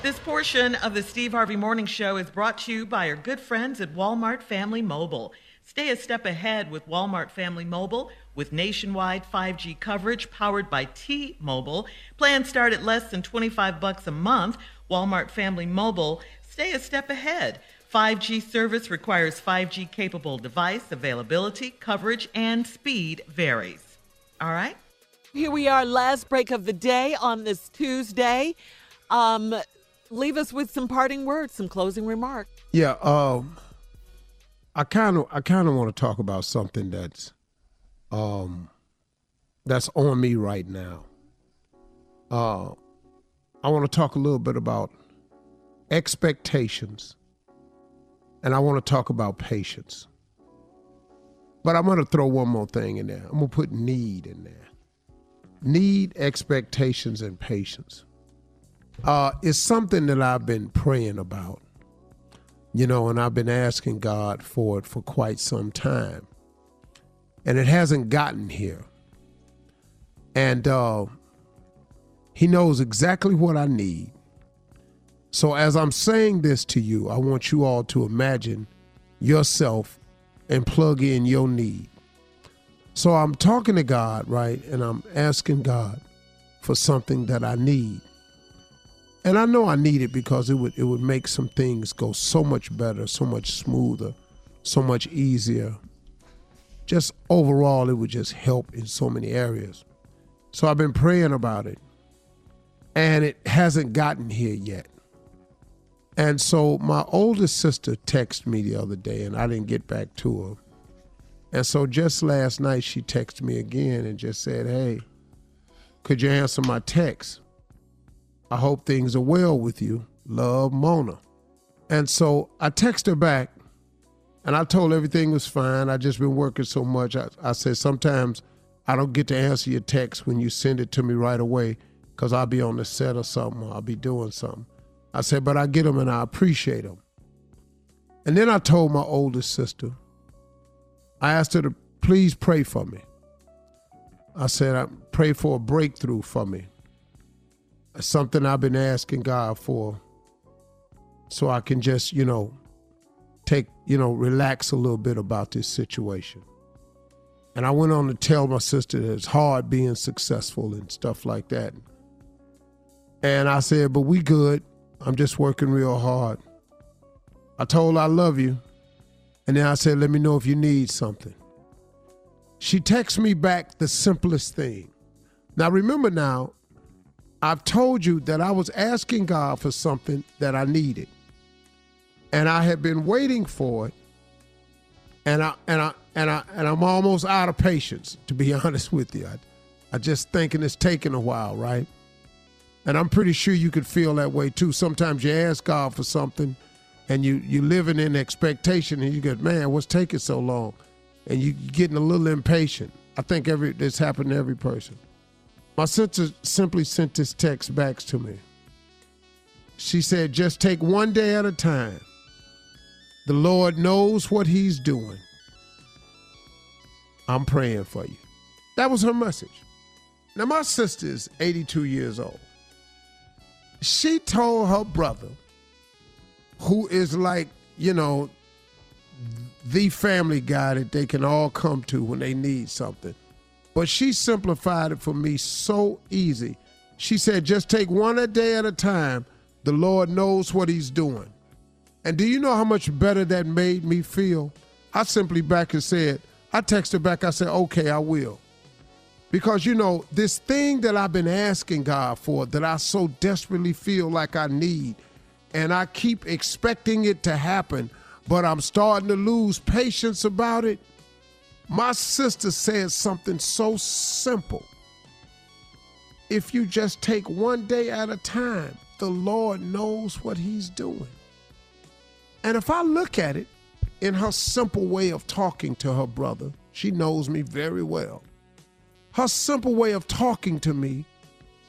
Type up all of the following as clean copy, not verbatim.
This portion of the Steve Harvey Morning Show is brought to you by our good friends at Walmart Family Mobile. Stay a step ahead with Walmart Family Mobile with nationwide 5G coverage powered by T-Mobile. Plans start at less than $25 a month. Walmart Family Mobile, stay a step ahead. 5G service requires 5G capable device. Availability, coverage, and speed varies. All right? Here we are, last break of the day on this Tuesday. Leave us with some parting words, some closing remarks. Yeah, I kind of want to talk about something that's on me right now. I want to talk a little bit about expectations, and I want to talk about patience. But I'm going to throw one more thing in there. I'm going to put need in there. Need, expectations, and patience. It's something that I've been praying about, you know, and I've been asking God for it for quite some time. And it hasn't gotten here. And he knows exactly what I need. So as I'm saying this to you, I want you all to imagine yourself and plug in your need. So I'm talking to God, right? And I'm asking God for something that I need. And I know I need it because it would make some things go so much better, so much smoother, so much easier. Just overall, it would just help in so many areas. So I've been praying about it, and it hasn't gotten here yet. And so my oldest sister texted me the other day, and I didn't get back to her. And so just last night, she texted me again and just said, hey, could you answer my text? I hope things are well with you. Love, Mona. And so I text her back, and I told her everything was fine. I just been working so much. I said, sometimes I don't get to answer your text when you send it to me right away because I'll be on the set or something, or I'll be doing something. I said, but I get them and I appreciate them. And then I told my oldest sister, I asked her to please pray for me. I said, I pray for a breakthrough for me. Something I've been asking God for so I can just, relax a little bit about this situation. And I went on to tell my sister that it's hard being successful and stuff like that. And I said, but we good. I'm just working real hard. I told her I love you. And then I said, let me know if you need something. She texted me back the simplest thing. Now, remember now, I've told you that I was asking God for something that I needed. And I had been waiting for it. And I'm almost out of patience, to be honest with you. I just thinking it's taking a while, right? And I'm pretty sure you could feel that way too. Sometimes you ask God for something and you living in expectation and you go, man, what's taking so long? And you getting a little impatient. I think this happened to every person. My sister simply sent this text back to me. She said, just take one day at a time. The Lord knows what he's doing. I'm praying for you. That was her message. Now, my sister is 82 years old. She told her brother, who is like, the family guy that they can all come to when they need something. But she simplified it for me so easy. She said, just take one a day at a time. The Lord knows what he's doing. And do you know how much better that made me feel? I simply back and said, I texted back. I said, okay, I will. Because, this thing that I've been asking God for that I so desperately feel like I need, and I keep expecting it to happen, but I'm starting to lose patience about it. My sister said something so simple. If you just take one day at a time, the Lord knows what he's doing. And if I look at it in her simple way of talking to her brother, she knows me very well. Her simple way of talking to me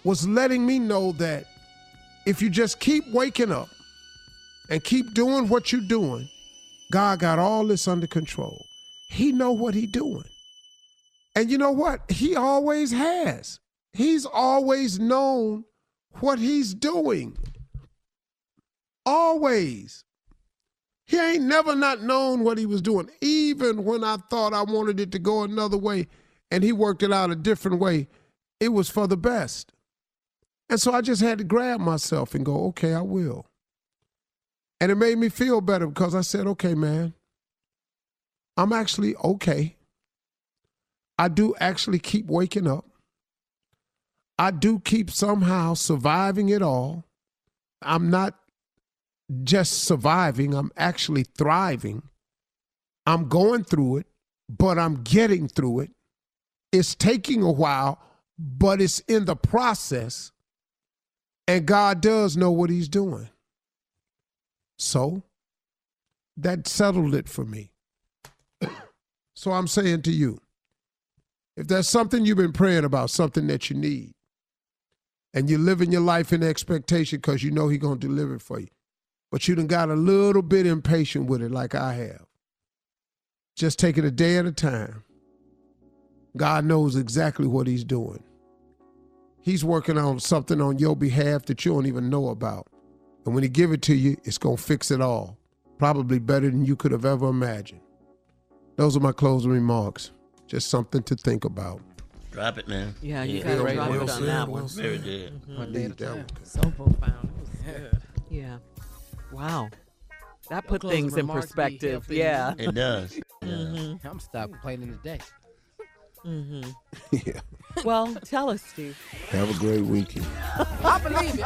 was letting me know that if you just keep waking up and keep doing what you're doing, God got all this under control. He know what he doing. And you know what? He always has. He's always known what he's doing. Always. He ain't never not known what he was doing, even when I thought I wanted it to go another way and he worked it out a different way. It was for the best. And so I just had to grab myself and go, okay, I will. And it made me feel better because I said, okay, man, I'm actually okay. I do actually keep waking up. I do keep somehow surviving it all. I'm not just surviving, I'm actually thriving. I'm going through it, but I'm getting through it. It's taking a while, but it's in the process. And God does know what he's doing. So that settled it for me. So I'm saying to you, if there's something you've been praying about, something that you need, and you're living your life in expectation because you know he's going to deliver it for you, but you done got a little bit impatient with it like I have, just take it a day at a time. God knows exactly what he's doing. He's working on something on your behalf that you don't even know about. And when he give it to you, it's going to fix it all. Probably better than you could have ever imagined. Those are my closing remarks. Just something to think about. Drop it, man. Yeah, you got to drop it on that one. Very good. So profound. Yeah. Wow. That put things in perspective. Yeah. It does. I'm stopped complaining today. Yeah. Well, tell us, Steve. Have a great weekend. I believe you.